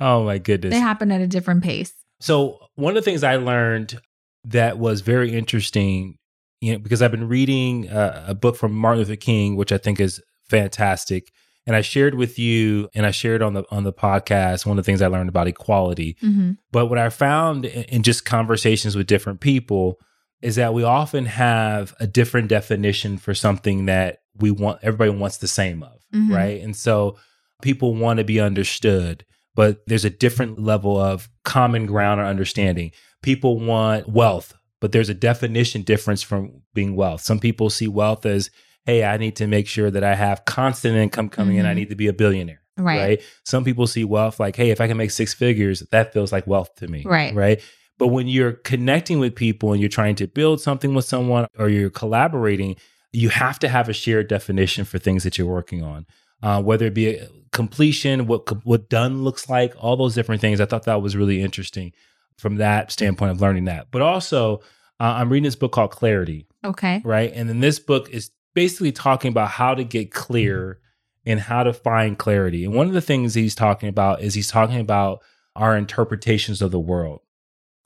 Oh my goodness. They happen at a different pace. So one of the things I learned that was very interesting, you know, because I've been reading uh, a book from Martin Luther King, which I think is fantastic. And I shared with you, and I shared on the on the podcast, one of the things I learned about equality. Mm-hmm. But what I found in, in just conversations with different people is that we often have a different definition for something that we want. Everybody wants the same of, mm-hmm. right? And so people want to be understood, but there's a different level of common ground or understanding. People want wealth, but there's a definition difference from being wealth. Some people see wealth as, hey, I need to make sure that I have constant income coming mm-hmm. in. I need to be a billionaire, right. right? Some people see wealth like, hey, if I can make six figures, that feels like wealth to me, right? Right. But when you're connecting with people and you're trying to build something with someone or you're collaborating, you have to have a shared definition for things that you're working on, uh, whether it be a completion, what what done looks like, all those different things. I thought that was really interesting from that standpoint of learning that. But also, uh, I'm reading this book called Clarity. Okay. Right. And then this book is basically talking about how to get clear and how to find clarity. And one of the things he's talking about is he's talking about our interpretations of the world.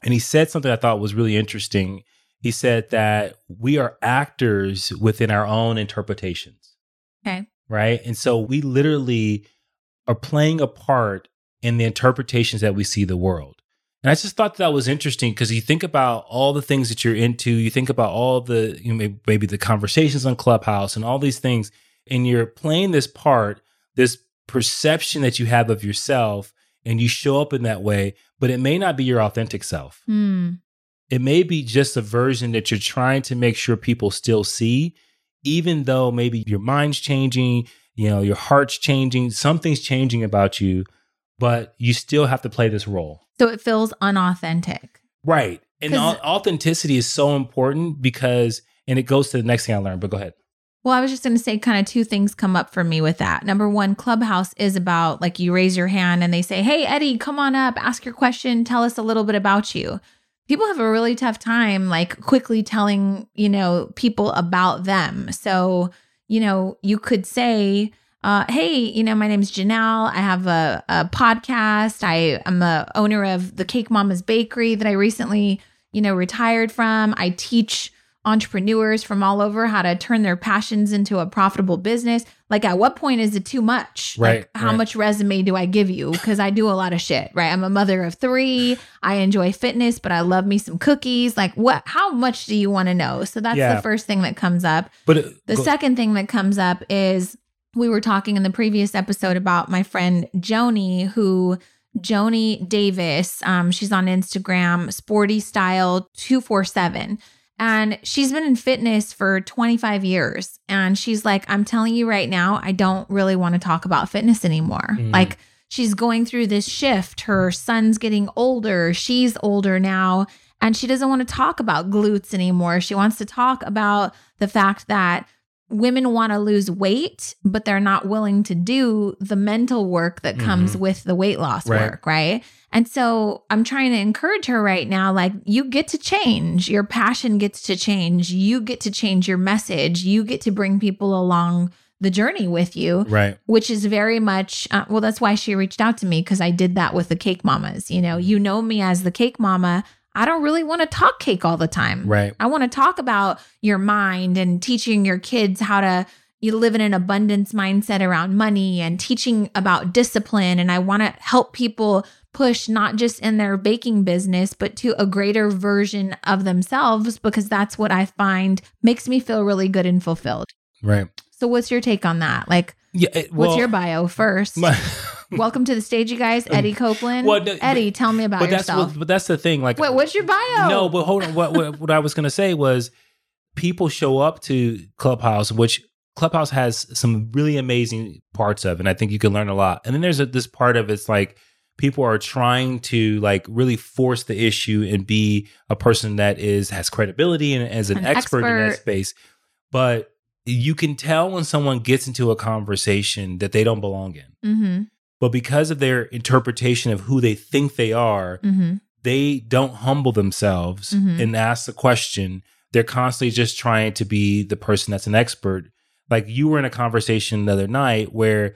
And he said something I thought was really interesting. He said that we are actors within our own interpretations. Okay. Right? And so we literally are playing a part in the interpretations that we see the world. And I just thought that was interesting because you think about all the things that you're into, you think about all the, you know, maybe, maybe the conversations on Clubhouse and all these things, and you're playing this part, this perception that you have of yourself, and you show up in that way, but it may not be your authentic self. Mm. It may be just a version that you're trying to make sure people still see, even though maybe your mind's changing, you know, your heart's changing, something's changing about you, but you still have to play this role. So it feels unauthentic. Right. And authenticity is so important because, and it goes to the next thing I learned, but go ahead. Well, I was just going to say kind of two things come up for me with that. Number one, Clubhouse is about like you raise your hand and they say, hey, Eddie, come on up, ask your question, tell us a little bit about you. People have a really tough time like quickly telling, you know, people about them. So, you know, you could say, uh, hey, you know, my name's Janelle. I have a, a podcast. I am a owner of the Cake Mama's Bakery that I recently, you know, retired from. I teach entrepreneurs from all over how to turn their passions into a profitable business. Like at what point is it too much? Right. Like, how right. much resume do I give you? Because I do a lot of shit, right? I'm a mother of three. I enjoy fitness, but I love me some cookies. Like what, how much do you want to know? So that's yeah. the first thing that comes up. But it, the go- second thing that comes up is we were talking in the previous episode about my friend Joni, who Joni Davis, um, she's on Instagram, Sporty Style two forty-seven. And she's been in fitness for twenty-five years. And she's like, I'm telling you right now, I don't really want to talk about fitness anymore. Mm. Like she's going through this shift. Her son's getting older. She's older now. And she doesn't want to talk about glutes anymore. She wants to talk about the fact that women want to lose weight, but they're not willing to do the mental work that comes mm-hmm. with the weight loss right. work, right? And so I'm trying to encourage her right now, like you get to change, your passion gets to change, you get to change your message, you get to bring people along the journey with you, right? Which is very much, uh, well, that's why she reached out to me because I did that with the Cake Mamas. You know, you know me as the Cake Mama. I don't really want to talk cake all the time. Right. I want to talk about your mind and teaching your kids how to you live in an abundance mindset around money and teaching about discipline. And I want to help people push not just in their baking business, but to a greater version of themselves, because that's what I find makes me feel really good and fulfilled. Right. So what's your take on that? Like, yeah, it, well, what's your bio first? My- Welcome to the stage, you guys. Eddie Copeland. Well, no, Eddie, but, tell me about but yourself. That's, well, but that's the thing. Like, wait, what's your bio? No, but hold on. What what, what I was going to say was people show up to Clubhouse, which Clubhouse has some really amazing parts of, and I think you can learn a lot. And then there's a, this part of it's like people are trying to like really force the issue and be a person that is has credibility and as an, an expert, expert in that space. But you can tell when someone gets into a conversation that they don't belong in. Mm-hmm. But because of their interpretation of who they think they are, mm-hmm. they don't humble themselves mm-hmm. and ask the question. They're constantly just trying to be the person that's an expert. Like you were in a conversation the other night where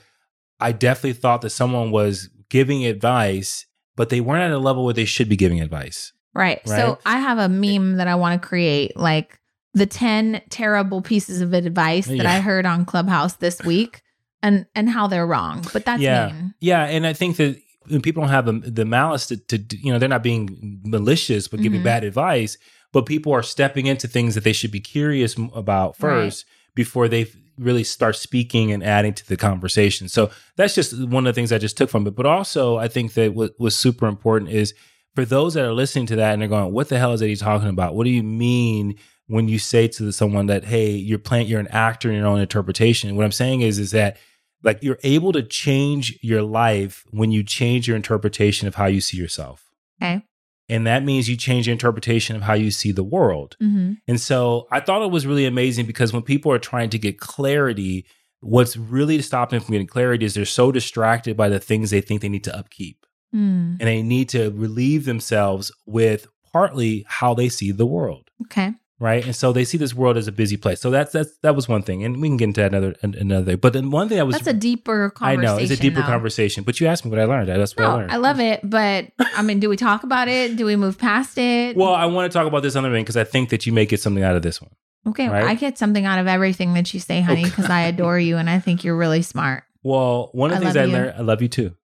I definitely thought that someone was giving advice, but they weren't at a level where they should be giving advice. Right. right? So I have a meme that I want to create, like the ten terrible pieces of advice that yeah. I heard on Clubhouse this week. And and how they're wrong, but that's yeah. mean. Yeah, and I think that when people don't have the, the malice to, to, you know, they're not being malicious, but mm-hmm. giving bad advice, but people are stepping into things that they should be curious about first right. before they really start speaking and adding to the conversation. So that's just one of the things I just took from it. But also, I think that what was super important is for those that are listening to that and they're going, what the hell is Eddie talking about? What do you mean when you say to someone that, hey, you're playing, you're an actor in your own interpretation? And what I'm saying is, is that like you're able to change your life when you change your interpretation of how you see yourself. Okay. And that means you change your interpretation of how you see the world. Mm-hmm. And so I thought it was really amazing because when people are trying to get clarity, what's really stopping them from getting clarity is they're so distracted by the things they think they need to upkeep. Mm. And they need to relieve themselves with partly how they see the world. Okay. Right. And so they see this world as a busy place. So that's that's that was one thing. And we can get into that another another day. But then one thing that was That's a deeper conversation. I know, it's a deeper though. conversation. But you asked me what I learned. That's what no, I learned. I love it. But I mean, do we talk about it? Do we move past it? Well, I want to talk about this other thing because I think that you may get something out of this one. Okay. Right? Well, I get something out of everything that you say, honey, because okay. I adore you and I think you're really smart. Well, one of the I things I you. learned, I love you too.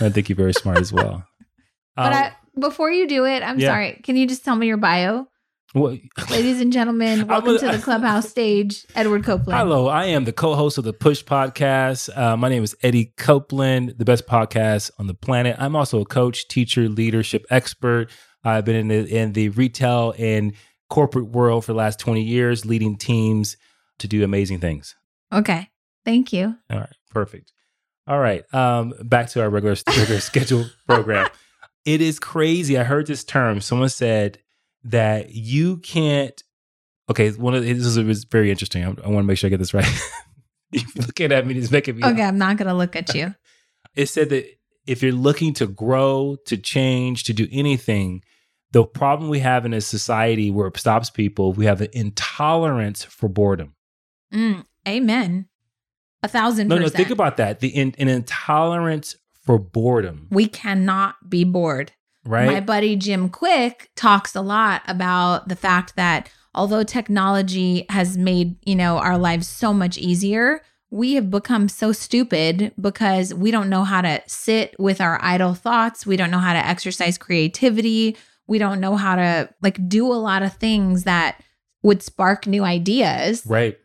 I think you're very smart as well. But um, I, before you do it, I'm yeah. sorry. Can you just tell me your bio? Well, ladies and gentlemen, welcome a, to the Clubhouse stage, Edward Copeland. Hello, I am the co-host of the Push Podcast. Uh, my name is Eddie Copeland, the best podcast on the planet. I'm also a coach, teacher, leadership expert. I've been in the, in the retail and corporate world for the last twenty years, leading teams to do amazing things. Okay, thank you. All right, perfect. All right, um, back to our regular, regular schedule program. It is crazy. I heard this term. Someone said that you can't Okay, one of this is very interesting. I, I want to make sure I get this right. You're looking at me, it's making me. Okay, laugh. I'm not going to look at you. It said that if you're looking to grow, to change, to do anything, the problem we have in a society where it stops people, we have an intolerance for boredom. Mm, amen. A thousand percent. No, no, think about that. The in, an intolerance for boredom. We cannot be bored. Right. My buddy Jim Kwik talks a lot about the fact that although technology has made, you know, our lives so much easier, we have become so stupid because we don't know how to sit with our idle thoughts. We don't know how to exercise creativity. We don't know how to like do a lot of things that would spark new ideas. Right.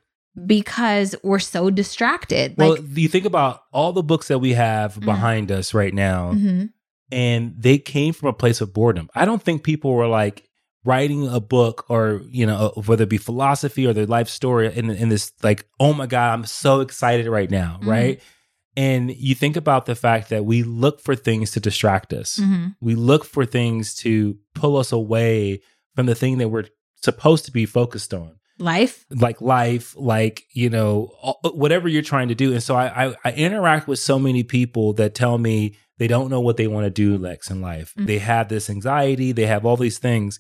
Because we're so distracted. Well, like, you think about all the books that we have mm-hmm. behind us right now, mm-hmm. and they came from a place of boredom. I don't think people were like writing a book or, you know, whether it be philosophy or their life story in, in this like, oh my God, I'm so excited right now, mm-hmm. right? And you think about the fact that we look for things to distract us. Mm-hmm. We look for things to pull us away from the thing that we're supposed to be focused on. Life. Like life, like, you know, whatever you're trying to do. And so I, I, I interact with so many people that tell me they don't know what they want to do next in life. Mm-hmm. They have this anxiety. They have all these things.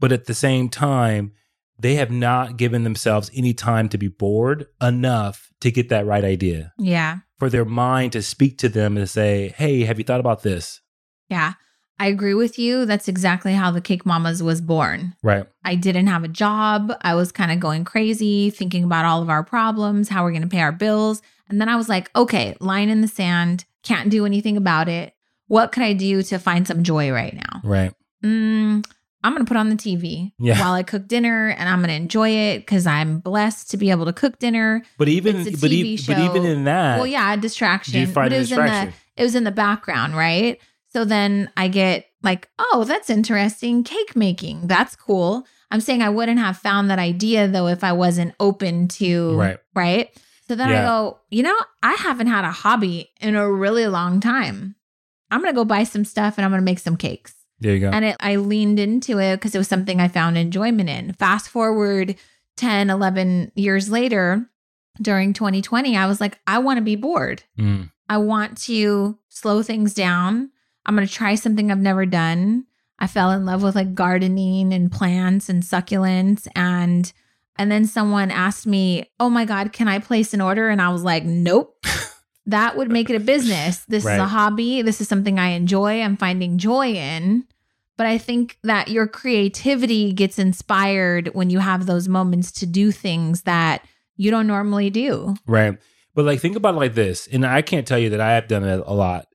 But at the same time, they have not given themselves any time to be bored enough to get that right idea. Yeah. For their mind to speak to them and say, hey, have you thought about this? Yeah. I agree with you. That's exactly how the Cake Mamas was born. Right. I didn't have a job. I was kind of going crazy, thinking about all of our problems, how we're going to pay our bills. And then I was like, okay, line in the sand, can't do anything about it. What could I do to find some joy right now? Right. Mm, I'm going to put on the T V yeah. while I cook dinner, and I'm going to enjoy it because I'm blessed to be able to cook dinner. But even, but, e- but even in that. Well, yeah, distraction. You find but it, was distraction? In the, it was in the background, right? So then I get like, oh, that's interesting. Cake making. That's cool. I'm saying I wouldn't have found that idea though if I wasn't open to, right? right? So then yeah. I go, you know, I haven't had a hobby in a really long time. I'm going to go buy some stuff and I'm going to make some cakes. There you go. And it, I leaned into it because it was something I found enjoyment in. Fast forward ten, eleven years later, during twenty twenty, I was like, I want to be bored. Mm. I want to slow things down. I'm going to try something I've never done. I fell in love with like gardening and plants and succulents. And and then someone asked me, oh my God, can I place an order? And I was like, nope, that would make it a business. This right. is a hobby. This is something I enjoy. I'm finding joy in. But I think that your creativity gets inspired when you have those moments to do things that you don't normally do. Right. But like, think about it like this. And I can't tell you that I have done it a lot.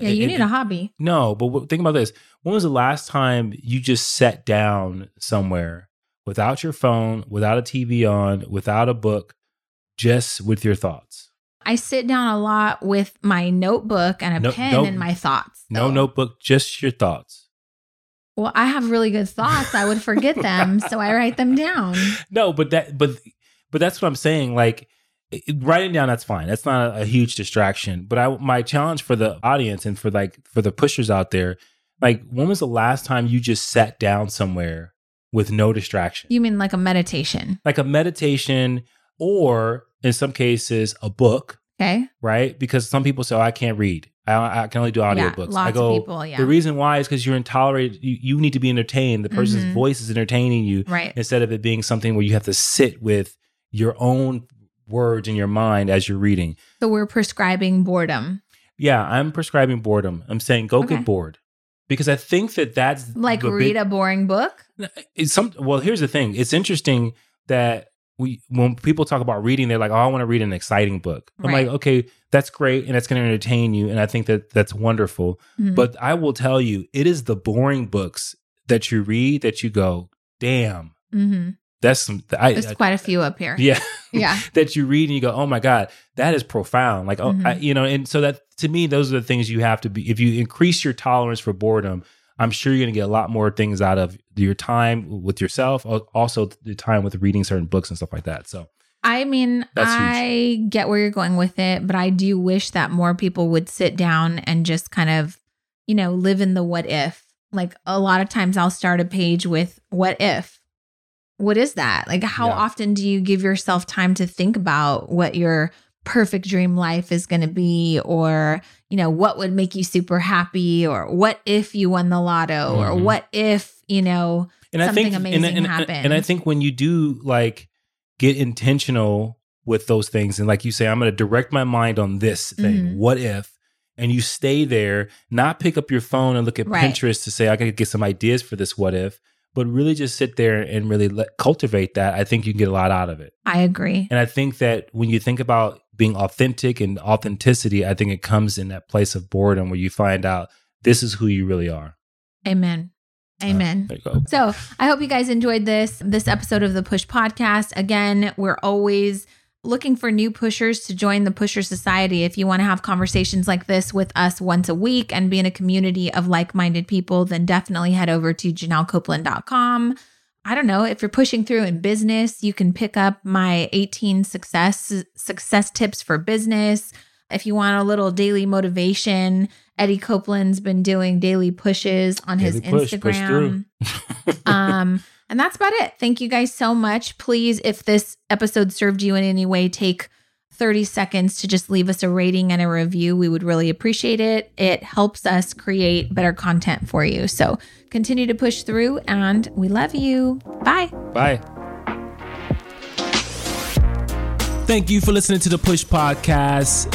Yeah, you it, need a hobby. No, but think about this. When was the last time you just sat down somewhere without your phone, without a T V on, without a book, just with your thoughts? I sit down a lot with my notebook and a no, pen no, and my thoughts. Though. No notebook, just your thoughts. Well, I have really good thoughts. I would forget them, so I write them down. No, but that, but, but that's what I'm saying. Like, writing down, that's fine. That's not a, a huge distraction. But I, my challenge for the audience and for like for the pushers out there, like, when was the last time you just sat down somewhere with no distraction? You mean like a meditation? Like a meditation, or in some cases, a book. Okay. Right? Because some people say, oh, I can't read. I, I can only do audiobooks. Yeah, lots I go, of people, yeah. The reason why is because you're intolerant. You, you need to be entertained. The person's mm-hmm. voice is entertaining you. Right. Instead of it being something where you have to sit with your own words in your mind as you're reading. So we're prescribing boredom. Yeah, I'm prescribing boredom. I'm saying go okay. get bored, because I think that that's like read big, a boring book. It's some well, here's the thing. It's interesting that we when people talk about reading, they're like, "Oh, I want to read an exciting book." I'm right. like, "Okay, that's great, and that's going to entertain you, and I think that that's wonderful." Mm-hmm. But I will tell you, it is the boring books that you read that you go, "Damn." Mm-hmm. That's some. I, There's I, quite a few up here. Yeah, yeah. That you read and you go, "Oh my God, that is profound." Like, mm-hmm. oh, I, you know, and so that to me, those are the things you have to be. If you increase your tolerance for boredom, I'm sure you're going to get a lot more things out of your time with yourself, also the time with reading certain books and stuff like that. So, I mean, I huge. get where you're going with it, but I do wish that more people would sit down and just kind of, you know, live in the what if. Like a lot of times, I'll start a page with what if. what is that? Like, how yeah. often do you give yourself time to think about what your perfect dream life is going to be, or, you know, what would make you super happy, or what if you won the lotto, mm-hmm. or what if, you know, and something I think, amazing and, and, happened. And, and I think when you do like get intentional with those things, and like you say, I'm going to direct my mind on this thing, mm-hmm. what if, and you stay there, not pick up your phone and look at right. Pinterest to say, I got to get some ideas for this what if, but really just sit there and really let, cultivate that. I think you can get a lot out of it. I agree. And I think that when you think about being authentic and authenticity, I think it comes in that place of boredom where you find out this is who you really are. Amen. Amen. Uh, so I hope you guys enjoyed this, this episode of the Push Podcast. Again, we're always looking for new pushers to join the Pusher Society. If you want to have conversations like this with us once a week and be in a community of like-minded people, then definitely head over to Janelle Copeland dot com. I don't know, if you're pushing through in business, you can pick up my eighteen success success tips for business. If you want a little daily motivation, Eddie Copeland's been doing daily pushes on daily his push, Instagram. Push um, and that's about it. Thank you guys so much. Please, if this episode served you in any way, take thirty seconds to just leave us a rating and a review. We would really appreciate it. It helps us create better content for you. So continue to push through, and we love you. Bye. Bye. Thank you for listening to the Push Podcast.